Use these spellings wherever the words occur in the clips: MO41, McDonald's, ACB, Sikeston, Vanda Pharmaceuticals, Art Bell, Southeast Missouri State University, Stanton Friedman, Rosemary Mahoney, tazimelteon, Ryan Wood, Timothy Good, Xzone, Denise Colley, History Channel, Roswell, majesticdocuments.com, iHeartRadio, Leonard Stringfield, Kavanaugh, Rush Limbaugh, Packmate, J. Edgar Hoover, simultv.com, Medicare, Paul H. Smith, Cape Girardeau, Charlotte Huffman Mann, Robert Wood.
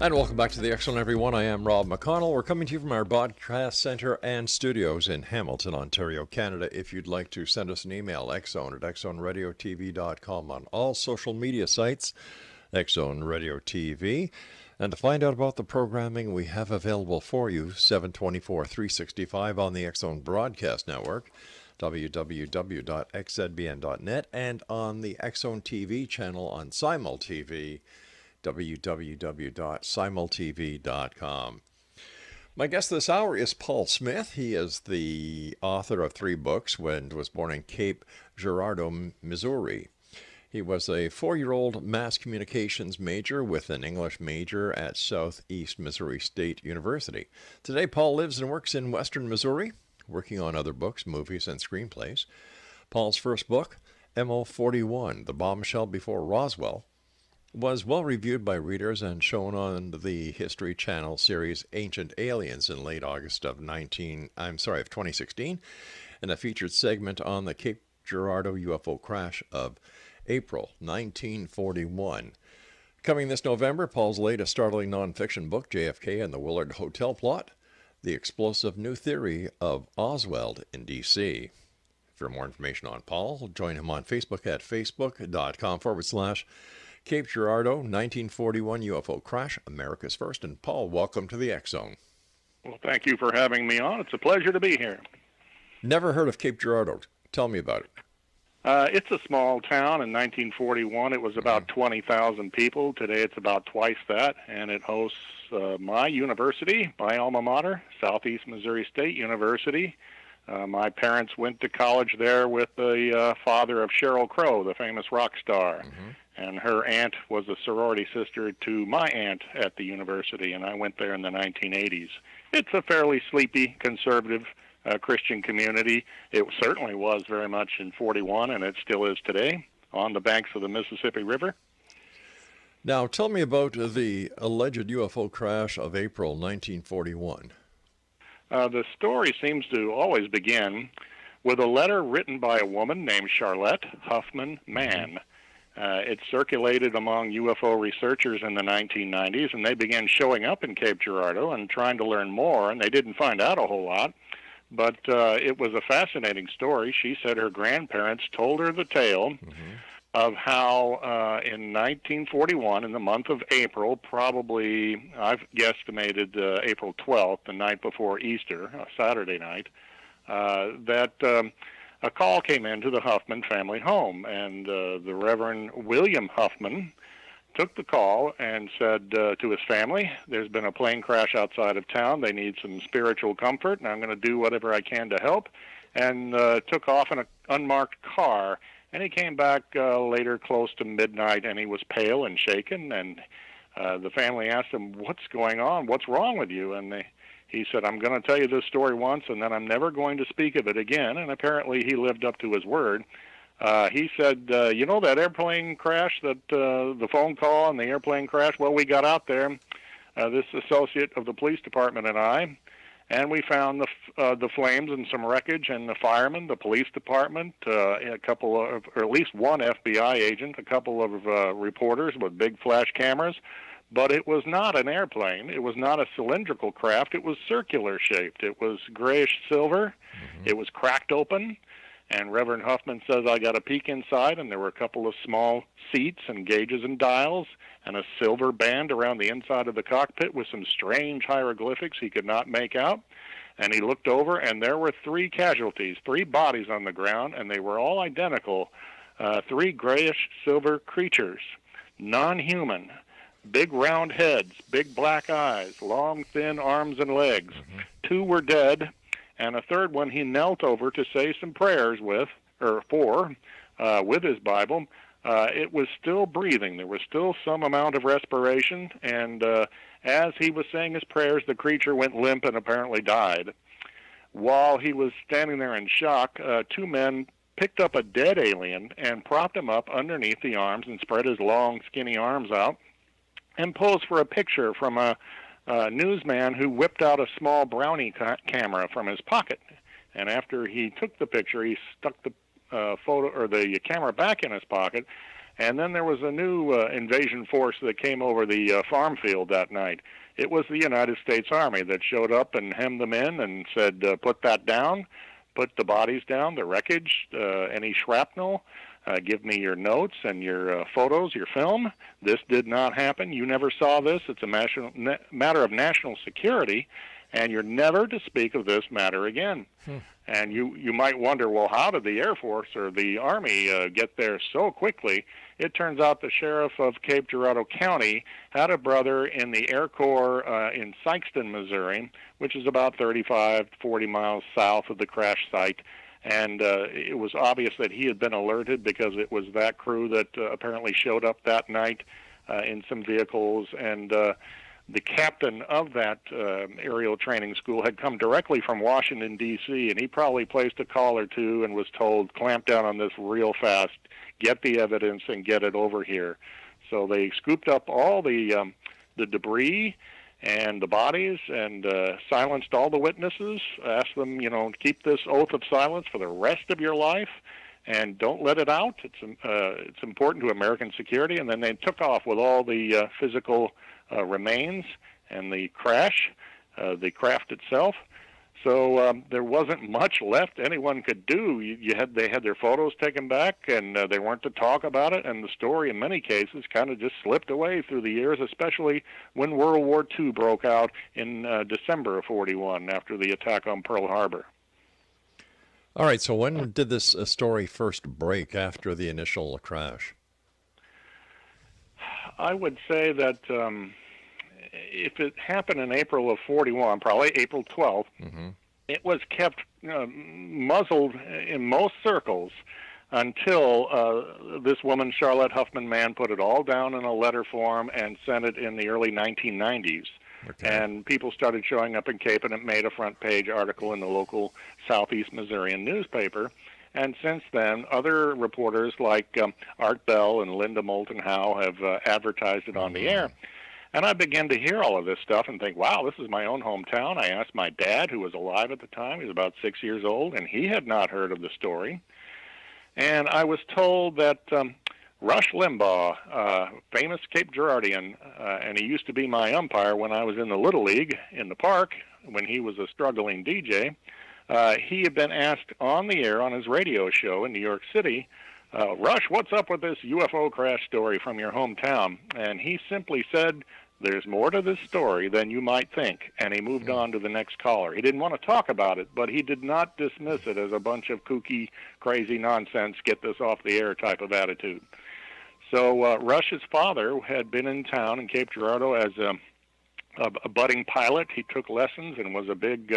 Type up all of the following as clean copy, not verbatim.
And welcome back to The Excellent, everyone. I am Rob McConnell. We're coming to you from our broadcast center and studios in Hamilton, Ontario, Canada. If you'd like to send us an email, xzone@xzoneradiotv.com, on all social media sites, Xzone Radio TV. And to find out about the programming we have available for you, 7/24/365 on the Xzone Broadcast Network, www.xzbn.net, and on the Xzone TV channel on SimulTV, www.simultv.com. My guest this hour is Paul Smith. He is the author of three books and was born in Cape Girardeau, Missouri. He was a 4-year-old mass communications major with an English major at Southeast Missouri State University. Today, Paul lives and works in western Missouri, working on other books, movies, and screenplays. Paul's first book, MO41, The Bombshell Before Roswell, was well reviewed by readers and shown on the History Channel series Ancient Aliens in late August of 2016, and a featured segment on the Cape Girardeau UFO crash of April 1941. Coming this November, Paul's latest startling nonfiction book, JFK and the Willard Hotel Plot, The Explosive New Theory of Oswald in D.C. For more information on Paul, join him on Facebook at facebook.com/ Cape Girardeau, 1941 UFO Crash, America's First. And Paul, welcome to the X Zone. Well, thank you for having me on. It's a pleasure to be here. Never heard of Cape Girardeau. Tell me about it. It's a small town. In 1941, it was about 20,000 people. Today, it's about twice that, and it hosts my university, my alma mater, Southeast Missouri State University. My parents went to college there with the father of Sheryl Crow, the famous rock star. Mm-hmm. And her aunt was a sorority sister to my aunt at the university, and I went there in the 1980s. It's a fairly sleepy, conservative Christian community. It certainly was very much in 41, and it still is today, on the banks of the Mississippi River. Now, tell me about the alleged UFO crash of April 1941. The story seems to always begin with a letter written by a woman named Charlotte Huffman Mann. It circulated among UFO researchers in the 1990s, and they began showing up in Cape Girardeau and trying to learn more, and they didn't find out a whole lot. But it was a fascinating story. She said her grandparents told her the tale of how in 1941, in the month of April, probably I've guesstimated April 12th, the night before Easter, a Saturday night, that a call came in to the Huffman family home, and the Reverend William Huffman took the call and said to his family, there's been a plane crash outside of town. They need some spiritual comfort, and I'm going to do whatever I can to help, and took off in an unmarked car. And he came back later close to midnight, and he was pale and shaken, and the family asked him, what's going on? What's wrong with you? And he said, I'm going to tell you this story once, and then I'm never going to speak of it again. And apparently he lived up to his word. He said, you know that airplane crash, that the phone call and the airplane crash? Well, we got out there, this associate of the police department and I, and we found the flames and some wreckage, and the firemen, the police department, a couple of, or at least one FBI agent, a couple of reporters with big flash cameras. But it was not an airplane. It was not a cylindrical craft. It was circular-shaped. It was grayish-silver. It was cracked open. And Reverend Huffman says, I got a peek inside, and there were a couple of small seats and gauges and dials and a silver band around the inside of the cockpit with some strange hieroglyphics he could not make out. And he looked over, and there were three casualties, three bodies on the ground, and they were all identical, three grayish-silver creatures, non-human. big round heads, big black eyes, long thin arms and legs. Mm-hmm. Two were dead, and a third one he knelt over to say some prayers with, or for, with his Bible. It was still breathing. There was still some amount of respiration, and as he was saying his prayers, the creature went limp and apparently died. While he was standing there in shock, two men picked up a dead alien and propped him up underneath the arms and spread his long, skinny arms out and posed for a picture from a newsman who whipped out a small brownie camera from his pocket. And after he took the picture, he stuck the photo or the camera back in his pocket, and then there was a new invasion force that came over the farm field that night. It was the United States Army that showed up and hemmed them in and said, put that down, put the bodies down, the wreckage, any shrapnel, give me your notes and your photos, your film. This did not happen. You never saw this. It's a matter of national security, and you're never to speak of this matter again. Hmm. And you might wonder, well, how did the Air Force or the Army get there so quickly? It turns out the sheriff of Cape Girardeau County had a brother in the Air Corps in Sikeston, Missouri, which is about 35, 40 miles south of the crash site. And it was obvious that he had been alerted because it was that crew that apparently showed up that night in some vehicles. And the captain of that aerial training school had come directly from Washington, D.C., and he probably placed a call or two and was told, clamp down on this real fast, get the evidence and get it over here. So they scooped up all the debris and the bodies and silenced all the witnesses, asked them, keep this oath of silence for the rest of your life and don't let it out. It's important to American security. And then they took off with all the physical remains and the crash, the craft itself. So there wasn't much left anyone could do. They had their photos taken back, and they weren't to talk about it, and the story in many cases kind of just slipped away through the years, especially when World War II broke out in December of 1941 after the attack on Pearl Harbor. All right, so when did this story first break after the initial crash? I would say that if it happened in April of 1941, probably April 12th, mm-hmm. It was kept muzzled in most circles until this woman, Charlotte Huffman Mann, put it all down in a letter form and sent it in the early 1990s. Okay. And people started showing up in Cape, and it made a front-page article in the local Southeast Missouri newspaper. And since then, other reporters like Art Bell and Linda Moulton Howe have advertised it on the air. And I began to hear all of this stuff and think, wow, this is my own hometown. I asked my dad, who was alive at the time. He was about 6 years old, and he had not heard of the story. And I was told that Rush Limbaugh, famous Cape Girardean, and he used to be my umpire when I was in the Little League in the park when he was a struggling DJ, he had been asked on the air on his radio show in New York City, Rush, what's up with this UFO crash story from your hometown? And he simply said, there's more to this story than you might think. And he moved on to the next caller. He didn't want to talk about it, but he did not dismiss it as a bunch of kooky, crazy nonsense, get this off the air type of attitude. So Rush's father had been in town in Cape Girardeau as a budding pilot. He took lessons and was a big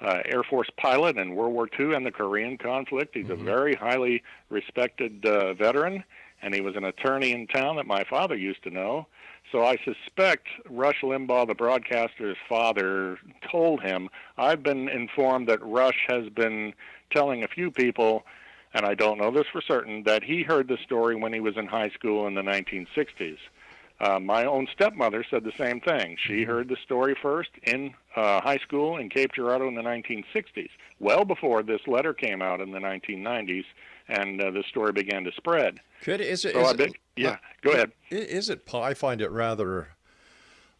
Air Force pilot in World War II and the Korean conflict. He's mm-hmm. a very highly respected veteran, and he was an attorney in town that my father used to know. So I suspect Rush Limbaugh, the broadcaster's father, told him, I've been informed that Rush has been telling a few people, and I don't know this for certain, that he heard the story when he was in high school in the 1960s. My own stepmother said the same thing. She heard the story first in high school in Cape Girardeau in the 1960s, well before this letter came out in the 1990s, and the story began to spread. Go ahead. I find it rather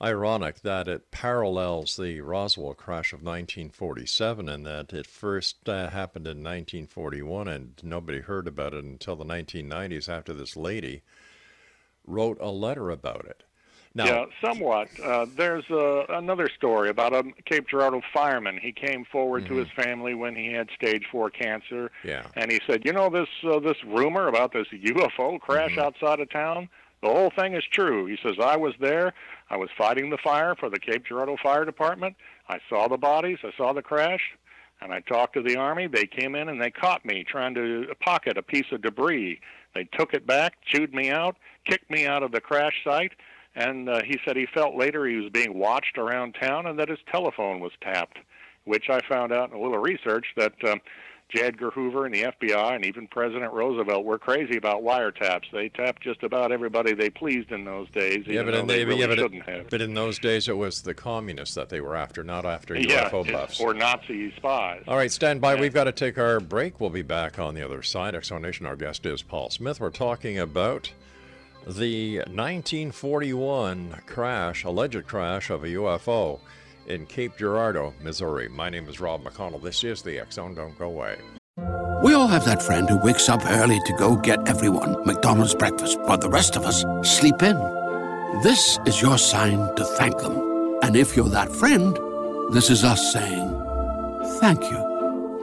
ironic that it parallels the Roswell crash of 1947 and that it first happened in 1941 and nobody heard about it until the 1990s after this lady wrote a letter about it. Now, yeah, somewhat. There's another story about a Cape Girardeau fireman. He came forward mm-hmm. to his family when he had stage 4 cancer, and he said, this rumor about this UFO crash mm-hmm. outside of town, The whole thing is true. He says, I was there. I was fighting the fire for the Cape Girardeau Fire Department. I saw the bodies. I saw the crash. And I talked to the Army. They came in and they caught me trying to pocket a piece of debris. They took it back, chewed me out, kicked me out of the crash site. And he said he felt later he was being watched around town and that his telephone was tapped, which I found out in a little research that J. Edgar Hoover and the FBI and even President Roosevelt were crazy about wiretaps. They tapped just about everybody they pleased in those days, even though they really shouldn't have. But in those days, it was the communists that they were after, not after UFO buffs. Or Nazi spies. All right, stand by. Yeah. We've got to take our break. We'll be back on the other side. XZone Nation, our guest is Paul Smith. We're talking about the 1941 crash, alleged crash of a UFO in Cape Girardeau, Missouri. My name is Rob McConnell. This is the X-Zone. Don't go away. We all have that friend who wakes up early to go get everyone McDonald's breakfast, but the rest of us sleep in. This is your sign to thank them. And if you're that friend, this is us saying thank you.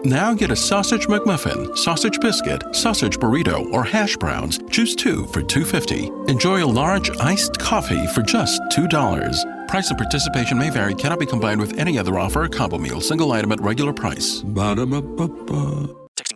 Now get a sausage McMuffin, sausage biscuit, sausage burrito, or hash browns. Choose two for $2.50. Enjoy a large iced coffee for just $2. Price of participation may vary. Cannot be combined with any other offer or combo meal. Single item at regular price. Ba-da-ba-ba-ba. Texting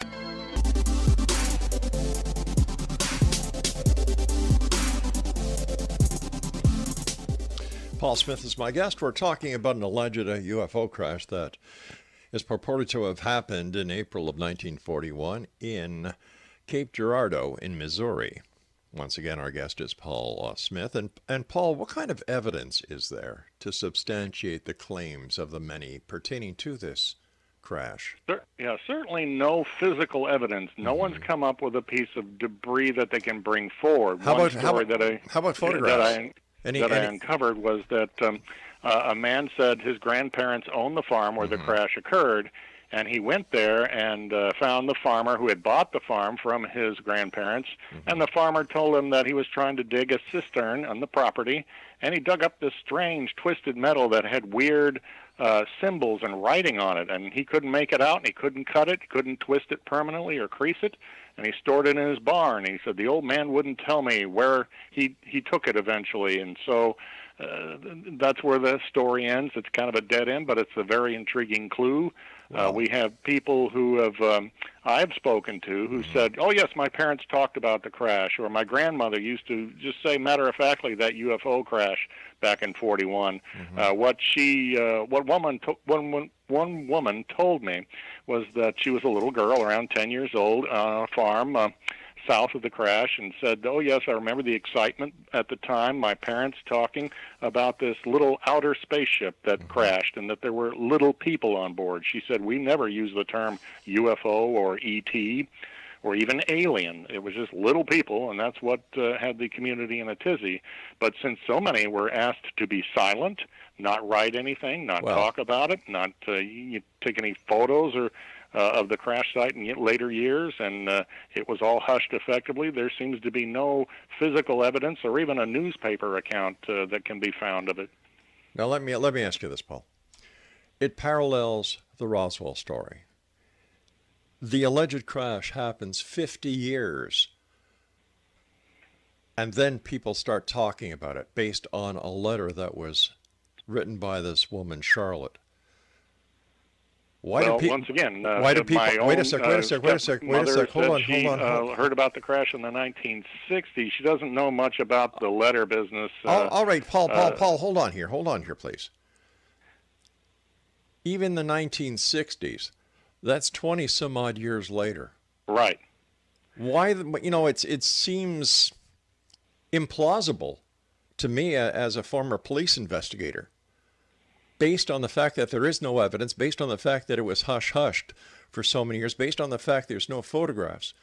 Paul Smith is my guest. We're talking about an alleged UFO crash that is purported to have happened in April of 1941 in Cape Girardeau in Missouri. Once again, our guest is Paul Smith. And Paul, what kind of evidence is there to substantiate the claims of the many pertaining to this crash? Yeah, certainly no physical evidence. No one's come up with a piece of debris that they can bring forward. How about photographs? I uncovered was that a man said his grandparents owned the farm where the crash occurred, and he went there and found the farmer who had bought the farm from his grandparents, and the farmer told him that he was trying to dig a cistern on the property, and he dug up this strange twisted metal that had weird symbols and writing on it, and he couldn't make it out, and he couldn't cut it, he couldn't twist it permanently or crease it, and he stored it in his barn. He said the old man wouldn't tell me where he took it eventually, and so that's where the story ends. It's kind of a dead end, but it's a very intriguing clue. Wow. We have people who have I've spoken to who said, oh yes, my parents talked about the crash, or my grandmother used to just say matter-of-factly that UFO crash back in 41. One woman told me was that she was a little girl around 10 years old on a farm south of the crash, and said, oh yes, I remember the excitement at the time, my parents talking about this little outer spaceship that crashed and that there were little people on board. She said, we never used the term UFO or ET or even alien. It was just little people, and that's what had the community in a tizzy. But since so many were asked to be silent, not write anything, not talk about it, not you take any photos or of the crash site in later years, and it was all hushed effectively, there seems to be no physical evidence or even a newspaper account that can be found of it. Now let me ask you this, Paul. It parallels the Roswell story. The alleged crash happens 50 years, and then people start talking about it based on a letter that was written by this woman, Charlotte. Wait a sec, hold on. Heard about the crash in the 1960s. She doesn't know much about the letter business. All right, Paul, hold on here, please. Even the 1960s, that's 20 some odd years later. Right. Why, it seems implausible to me as a former police investigator, based on the fact that there is no evidence, based on the fact that it was hush-hushed for so many years, based on the fact there's no photographs.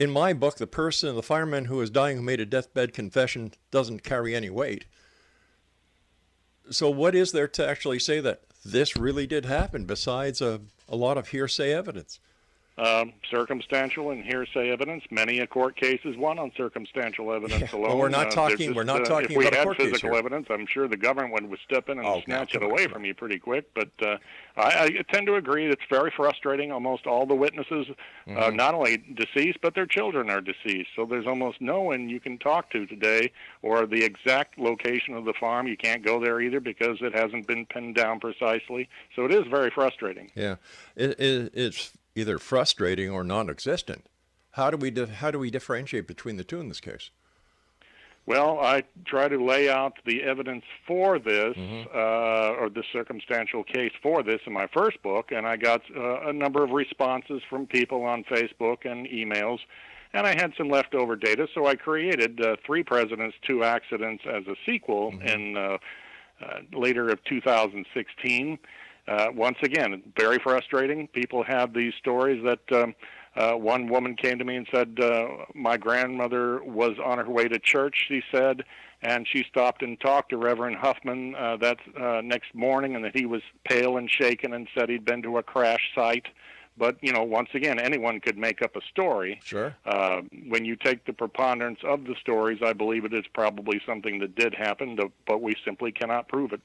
In my book, the fireman who was dying, who made a deathbed confession, doesn't carry any weight. So what is there to actually say that this really did happen besides a lot of hearsay evidence? Circumstantial and hearsay evidence. Many a court case is won on circumstantial evidence alone. Well, we're not talking about a court case. If we had physical evidence, I'm sure the government would step in and snatch it away from you pretty quick. But I tend to agree it's very frustrating. Almost all the witnesses, not only deceased, but their children are deceased. So there's almost no one you can talk to today, or the exact location of the farm. You can't go there either because it hasn't been pinned down precisely. So it is very frustrating. Yeah, it's either frustrating or non-existent. How do we differentiate between the two in this case? Well, I try to lay out the evidence for this, or the circumstantial case for this in my first book, and I got a number of responses from people on Facebook and emails, and I had some leftover data, so I created Three Presidents, Two Accidents as a sequel in later of 2016. Once again, very frustrating. People have these stories that one woman came to me and said, my grandmother was on her way to church, she said, and she stopped and talked to Reverend Huffman that next morning, and that he was pale and shaken and said he'd been to a crash site. But, once again, anyone could make up a story. Sure. When you take the preponderance of the stories, I believe it is probably something that did happen, but we simply cannot prove it.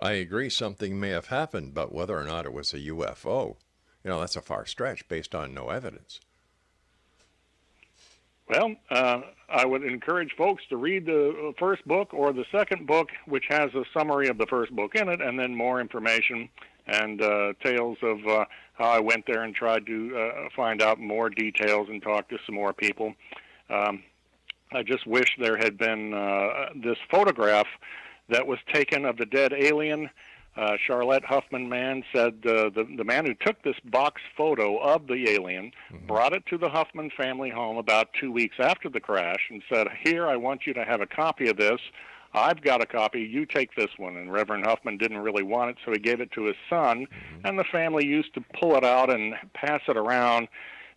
I agree, something may have happened, but whether or not it was a UFO, that's a far stretch based on no evidence. Well, I would encourage folks to read the first book or the second book, which has a summary of the first book in it, and then more information and tales of how I went there and tried to find out more details and talk to some more people. I just wish there had been this photograph that was taken of the dead alien. Charlotte Huffman Mann said the man who took this box photo of the alien brought it to the Huffman family home about 2 weeks after the crash and said, here, I want you to have a copy of this. I've got a copy. You take this one. And Reverend Huffman didn't really want it, so he gave it to his son. And the family used to pull it out and pass it around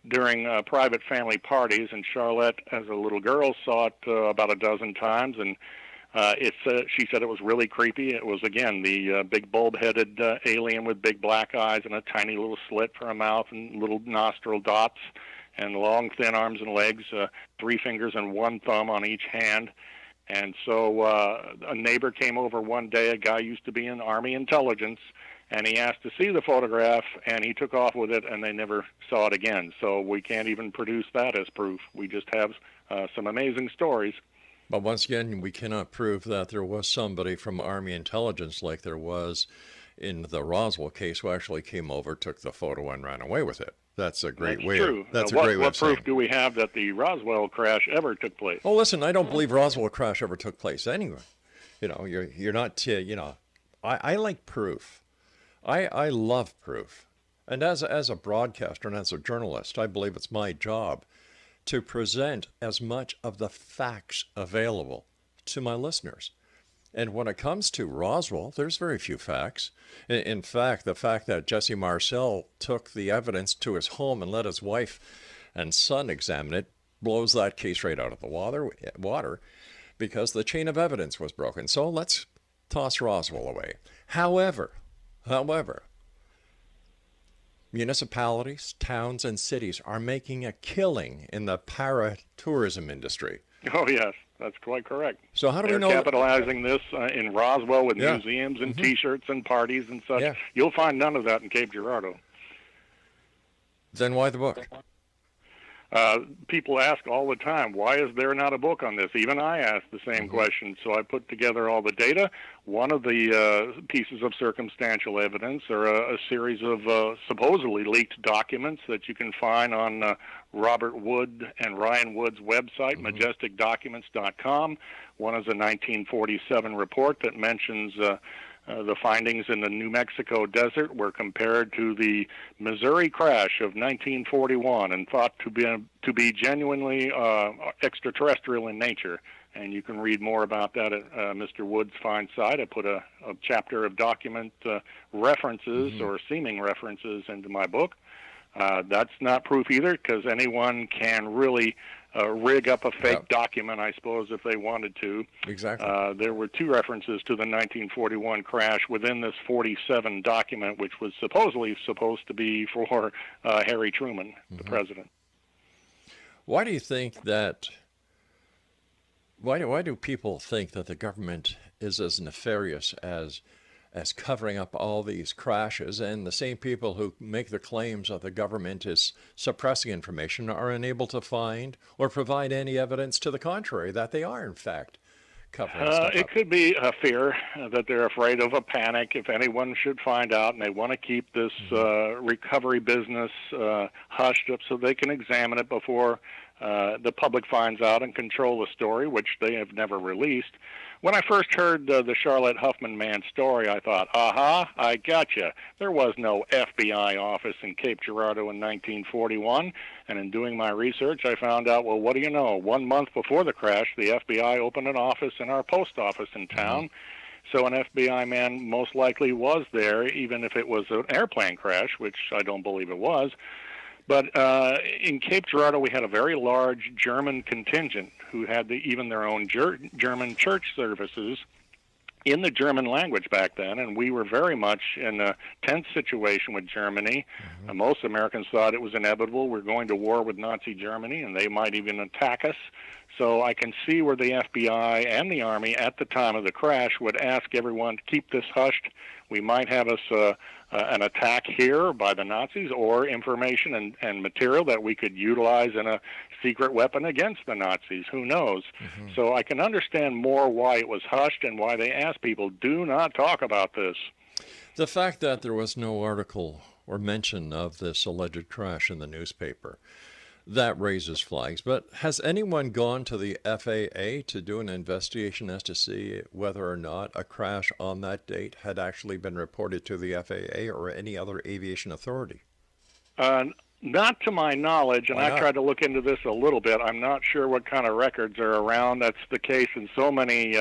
during private family parties. And Charlotte, as a little girl, saw it about a dozen times, and she said it was really creepy. It was, again, the big bulb-headed alien with big black eyes and a tiny little slit for a mouth and little nostril dots and long, thin arms and legs, 3 fingers and 1 thumb on each hand. And so a neighbor came over one day, a guy used to be in Army intelligence, and he asked to see the photograph, and he took off with it, and they never saw it again. So we can't even produce that as proof. We just have some amazing stories. But once again, we cannot prove that there was somebody from Army intelligence like there was in the Roswell case who actually came over, took the photo, and ran away with it. That's a great way. What proof do we have that the Roswell crash ever took place? Oh, listen, I don't believe Roswell crash ever took place anyway. You're not, I like proof. I love proof. And as a broadcaster and as a journalist, I believe it's my job to present as much of the facts available to my listeners. And when it comes to Roswell, there's very few facts. In fact, the fact that Jesse Marcel took the evidence to his home and let his wife and son examine it blows that case right out of the water because the chain of evidence was broken. So let's toss Roswell away. However, municipalities, towns, and cities are making a killing in the paratourism industry. Oh, yes, that's quite correct. So how do we know? They're capitalizing this in Roswell with museums and T-shirts and parties and such. Yeah. You'll find none of that in Cape Girardeau. Then why the book? People ask all the time, why is there not a book on this? Even I asked the same question. So I put together all the data. One of the pieces of circumstantial evidence are a series of supposedly leaked documents that you can find on Robert Wood and Ryan Wood's website, majesticdocuments.com. One is a 1947 report that mentions the findings in the New Mexico desert were compared to the Missouri crash of 1941 and thought to be genuinely extraterrestrial in nature. And you can read more about that at Mr. Wood's fine site. I put a chapter of document references or seeming references into my book. That's not proof either, because anyone can really rig up a fake document, I suppose, if they wanted to. Exactly. There were two references to the 1941 crash within this 47 document, which was supposed to be for Harry Truman, the president. Why do you think that? Why do people think that the government is as nefarious as covering up all these crashes, and the same people who make the claims that the government is suppressing information are unable to find or provide any evidence to the contrary that they are, in fact, covering stuff up? It could be a fear that they're afraid of a panic if anyone should find out, and they want to keep this recovery business hushed up so they can examine it before the public finds out and control the story, which they have never released. When I first heard the Charlotte Huffman Mann story, I thought, aha, I gotcha. There was no FBI office in Cape Girardeau in 1941. And in doing my research, I found out, well, what do you know? 1 month before the crash, the FBI opened an office in our post office in town. So an FBI man most likely was there, even if it was an airplane crash, which I don't believe it was. But in Cape Girardeau, we had a very large German contingent who had even their own German church services in the German language back then, and we were very much in a tense situation with Germany. Most Americans thought it was inevitable. We're going to war with Nazi Germany, and they might even attack us. So I can see where the FBI and the Army at the time of the crash would ask everyone to keep this hushed. We might have an attack here by the Nazis, or information and material that we could utilize in a secret weapon against the Nazis. Who knows? So I can understand more why it was hushed and why they asked people, do not talk about this. The fact that there was no article or mention of this alleged crash in the newspaper, that raises flags. But has anyone gone to the FAA to do an investigation as to see whether or not a crash on that date had actually been reported to the FAA or any other aviation authority? Not to my knowledge, and I tried to look into this a little bit. I'm not sure what kind of records are around. That's the case in so many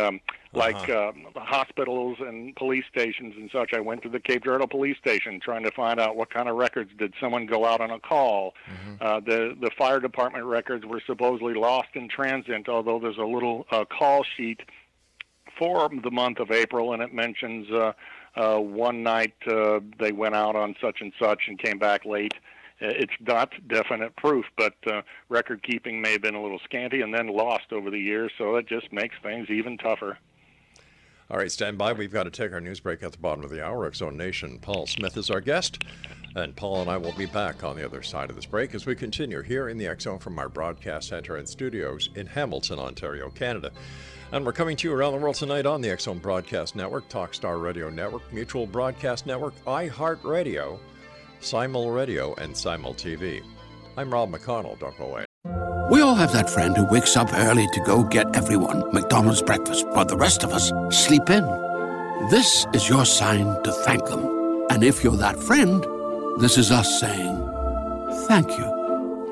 hospitals and police stations and such. I went to the Cape Girardeau police station trying to find out what kind of records did someone go out on a call. The fire department records were supposedly lost in transit, although there's a little call sheet for the month of April, and it mentions one night they went out on such and such and came back late. It's not definite proof, but record keeping may have been a little scanty and then lost over the years, so it just makes things even tougher. All right, stand by. We've got to take our news break at the bottom of the hour. Exxon Nation, Paul Smith is our guest, and Paul and I will be back on the other side of this break as we continue here in the Exxon from our broadcast center and studios in Hamilton, Ontario, Canada. And we're coming to you around the world tonight on the Exxon Broadcast Network, Talkstar Radio Network, Mutual Broadcast Network, iHeartRadio, Simul Radio, and Simul TV. I'm Rob McConnell. Don't go away. We all have that friend who wakes up early to go get everyone McDonald's breakfast while the rest of us sleep in. This is your sign to thank them. And if you're that friend, this is us saying thank you.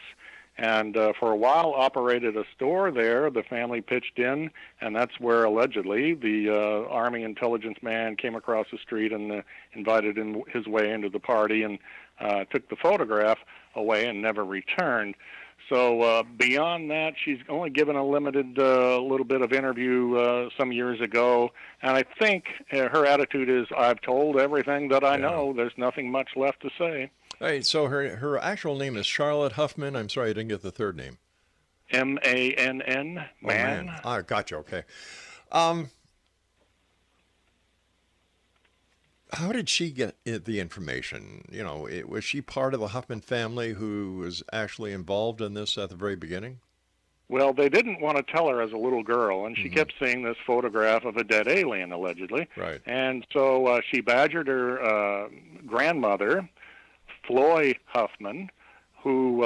And for a while operated a store there. The family pitched in, and that's where allegedly the Army intelligence man came across the street and invited him his way into the party and took the photograph away and never returned. So beyond that, she's only given a limited little bit of interview some years ago. And I think her attitude is, I've told everything that I know. There's nothing much left to say. Right, so her actual name is Charlotte Huffman. I'm sorry I didn't get the third name. Mann. Mann. Ah, gotcha. Okay. How did she get the information? You know, was she part of the Huffman family who was actually involved in this at the very beginning? Well, they didn't want to tell her as a little girl, and she kept seeing this photograph of a dead alien, allegedly. Right. And so she badgered her grandmother, Loy Huffman, who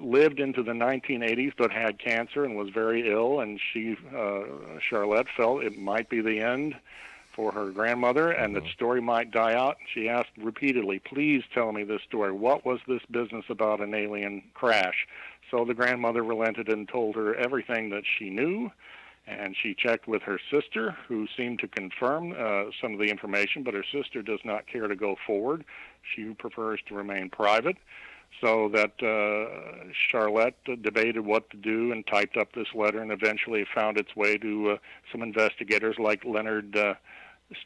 lived into the 1980s but had cancer and was very ill, and she, Charlotte, felt it might be the end for her grandmother and that story might die out. She asked repeatedly, please tell me this story. What was this business about an alien crash? So the grandmother relented and told her everything that she knew, and she checked with her sister, who seemed to confirm some of the information, but her sister does not care to go forward. She prefers to remain private, so that Charlotte debated what to do and typed up this letter, and eventually found its way to some investigators like Leonard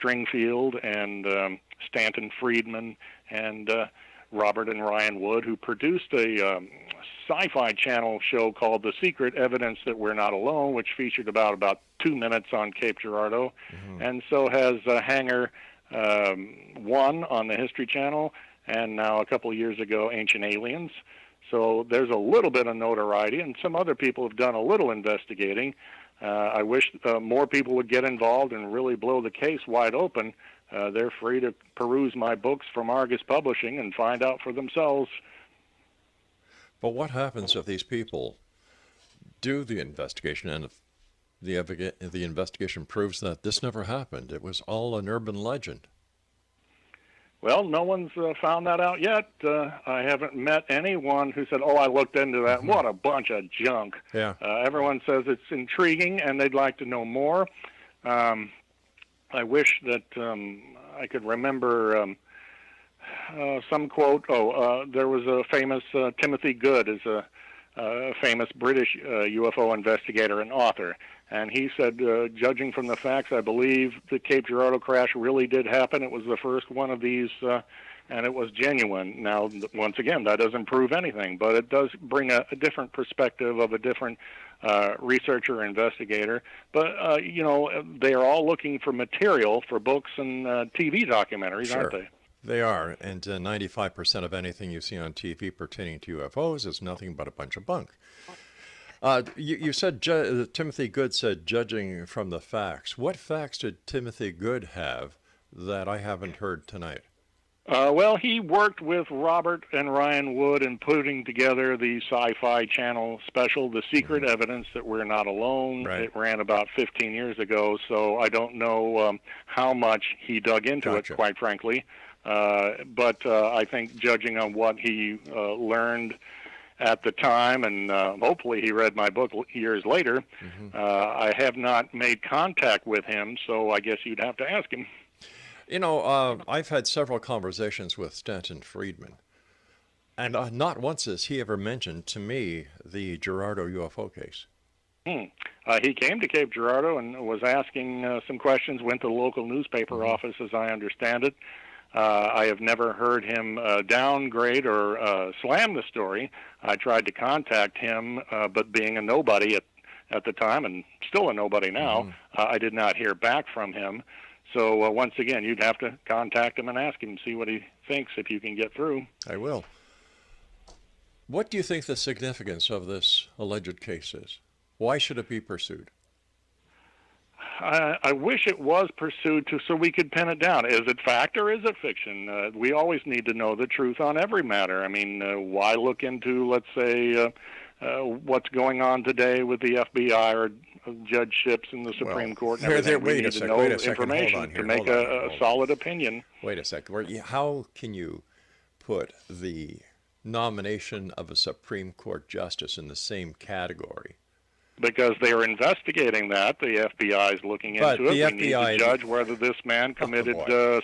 Stringfield and Stanton Friedman and Robert and Ryan Wood, who produced a sci-fi channel show called The Secret, Evidence That We're Not Alone, which featured about 2 minutes on Cape Girardeau, and so has Hangar 1 on the History Channel, and now a couple of years ago, Ancient Aliens. So there's a little bit of notoriety, and some other people have done a little investigating. I wish more people would get involved and really blow the case wide open. They're free to peruse my books from Argus Publishing and find out for themselves. But what happens if these people do the investigation and if the investigation proves that this never happened? It was all an urban legend. Well, no one's found that out yet. I haven't met anyone who said, I looked into that. What a bunch of junk. Yeah. Everyone says it's intriguing and they'd like to know more. I wish that I could remember some quote. There was a famous Timothy Good is a famous British UFO investigator and author. And he said, judging from the facts, I believe the Cape Girardeau crash really did happen. It was the first one of these, and it was genuine. Now, once again, that doesn't prove anything, but it does bring a different perspective of a different researcher or investigator. But, they are all looking for material for books and TV documentaries, aren't they? They are, and 95% of anything you see on TV pertaining to UFOs is nothing but a bunch of bunk. You said Timothy Good said, judging from the facts. What facts did Timothy Good have that I haven't heard tonight? He worked with Robert and Ryan Wood in putting together the sci-fi channel special, The Secret Evidence That We're Not Alone. Right. It ran about 15 years ago, so I don't know how much he dug into it, quite frankly. But I think judging on what he learned at the time, and hopefully he read my book years later, I have not made contact with him, so I guess you'd have to ask him. I've had several conversations with Stanton Friedman, and not once has he ever mentioned to me the Girardeau UFO case. He came to Cape Girardeau and was asking some questions, went to the local newspaper office, as I understand it. I have never heard him downgrade or slam the story. I tried to contact him, but being a nobody at the time, and still a nobody now, I did not hear back from him. So once again, you'd have to contact him and ask him, see what he thinks, if you can get through. I will. What do you think the significance of this alleged case is? Why should it be pursued? I wish it was pursued so we could pin it down. Is it fact or is it fiction? We always need to know the truth on every matter. I mean, why look into, let's say, what's going on today with the FBI or judgeships in the Supreme Court? And everything. We need to know information to make a solid opinion. Wait a second. How can you put the nomination of a Supreme Court justice in the same category? Because they are investigating that. The FBI is looking into it. We need to judge whether this man committed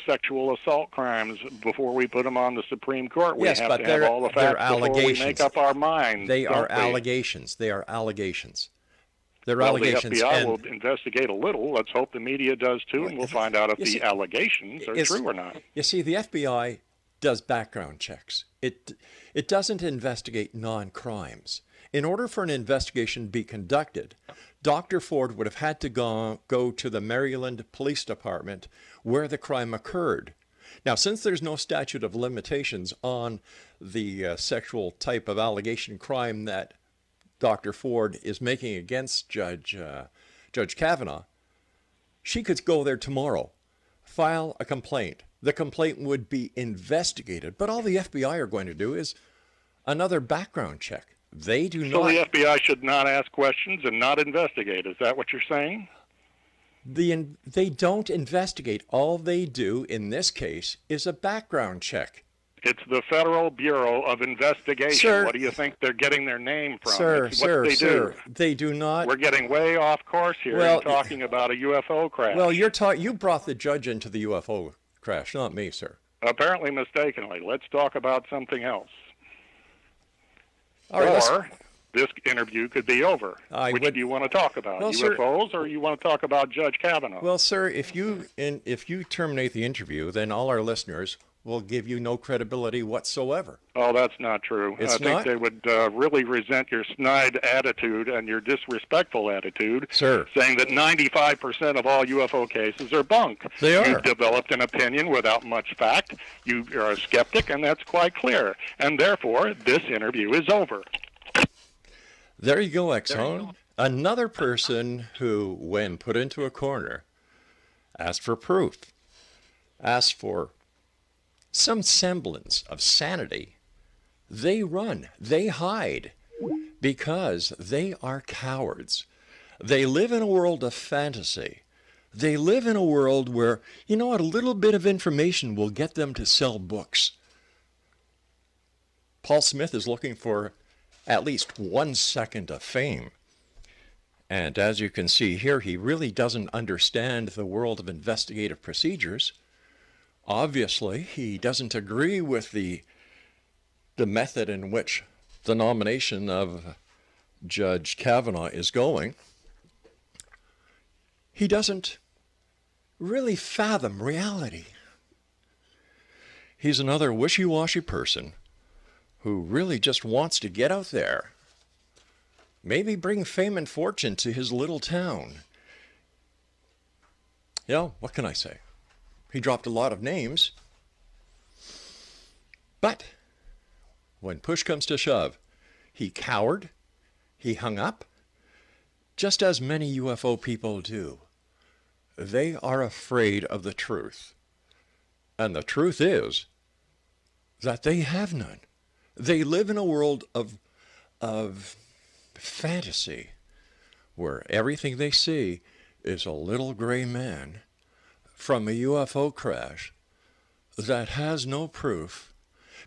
sexual assault crimes before we put him on the Supreme Court. We have to have all the facts before we make up our minds. They are allegations. They are allegations. They're allegations. The FBI will investigate a little. Let's hope the media does too, and we'll find out if the allegations are true or not. You see, the FBI does background checks. It doesn't investigate non-crimes. In order for an investigation to be conducted, Dr. Ford would have had to go to the Maryland Police Department where the crime occurred. Now, since there's no statute of limitations on the sexual type of allegation crime that Dr. Ford is making against Judge Kavanaugh, she could go there tomorrow, file a complaint. The complaint would be investigated, but all the FBI are going to do is another background check. They do not. So the FBI should not ask questions and not investigate. Is that what you're saying? They don't investigate. All they do in this case is a background check. It's the Federal Bureau of Investigation. Sir, what do you think they're getting their name from? They do not. We're getting way off course here. Well, talking about a UFO crash. Well, you brought the judge into the UFO crash, not me, sir. Apparently mistakenly. Let's talk about something else. Or this interview could be over. Which do you want to talk about? Well, UFOs, or you want to talk about Judge Kavanaugh? Well, sir, if you terminate the interview, then all our listeners will give you no credibility whatsoever. Oh, that's not true. I think they would really resent your snide attitude and your disrespectful attitude, sir, saying that 95% of all UFO cases are bunk. They are. You've developed an opinion without much fact. You are a skeptic, and that's quite clear. And therefore, this interview is over. There you go, Exxon. Another person who, when put into a corner, asked for proof, asked for some semblance of sanity, they run, they hide, because they are cowards. They live in a world of fantasy. They live in a world where, you know what, a little bit of information will get them to sell books. Paul Smith is looking for at least 1 second of fame. And as you can see here, he really doesn't understand the world of investigative procedures. Obviously, he doesn't agree with the method in which the nomination of Judge Kavanaugh is going. He doesn't really fathom reality. He's another wishy-washy person who really just wants to get out there, maybe bring fame and fortune to his little town. You know, what can I say? He dropped a lot of names, but when push comes to shove, he cowered, he hung up, just as many UFO people do. They are afraid of the truth, and the truth is that they have none. They live in a world of fantasy, where everything they see is a little gray man from a UFO crash that has no proof,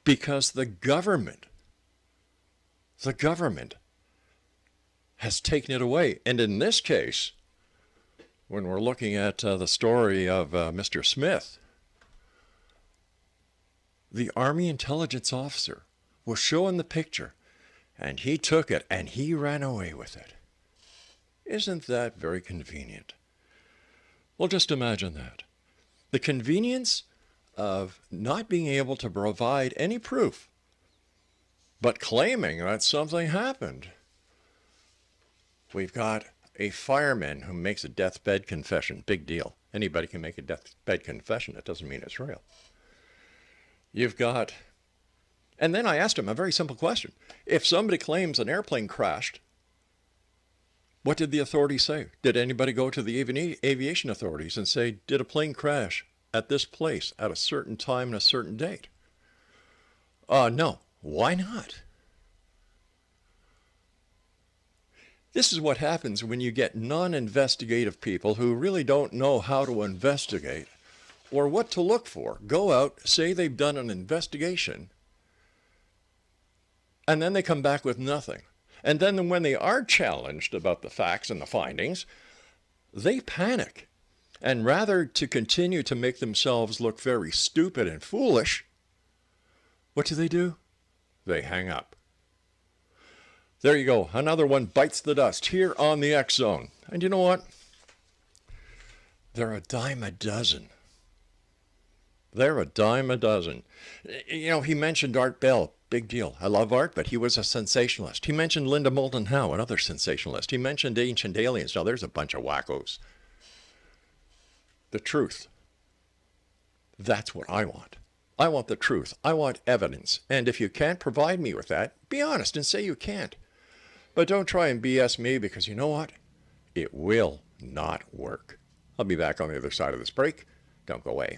because the government has taken it away. And in this case, when we're looking at the story of Mr. Smith, the Army intelligence officer was shown the picture, and he took it and he ran away with it. Isn't that very convenient? Well, just imagine that. The convenience of not being able to provide any proof, but claiming that something happened. We've got a fireman who makes a deathbed confession. Big deal. Anybody can make a deathbed confession. That doesn't mean it's real. You've got... And then I asked him a very simple question. If somebody claims an airplane crashed, what did the authorities say? Did anybody go to the aviation authorities and say, did a plane crash at this place at a certain time and a certain date? No. Why not? This is what happens when you get non-investigative people who really don't know how to investigate or what to look for. Go out, say they've done an investigation, and then they come back with nothing. And then when they are challenged about the facts and the findings, they panic. And rather to continue to make themselves look very stupid and foolish, what do? They hang up. There you go. Another one bites the dust here on the X Zone. And you know what? They're a dime a dozen. You know, he mentioned Art Bell. Big deal. I love Art, but he was a sensationalist. He mentioned Linda Moulton Howe, another sensationalist. He mentioned ancient aliens. Now, there's a bunch of wackos. The truth. That's what I want. I want the truth. I want evidence. And if you can't provide me with that, be honest and say you can't. But don't try and BS me, because you know what? It will not work. I'll be back on the other side of this break. Don't go away.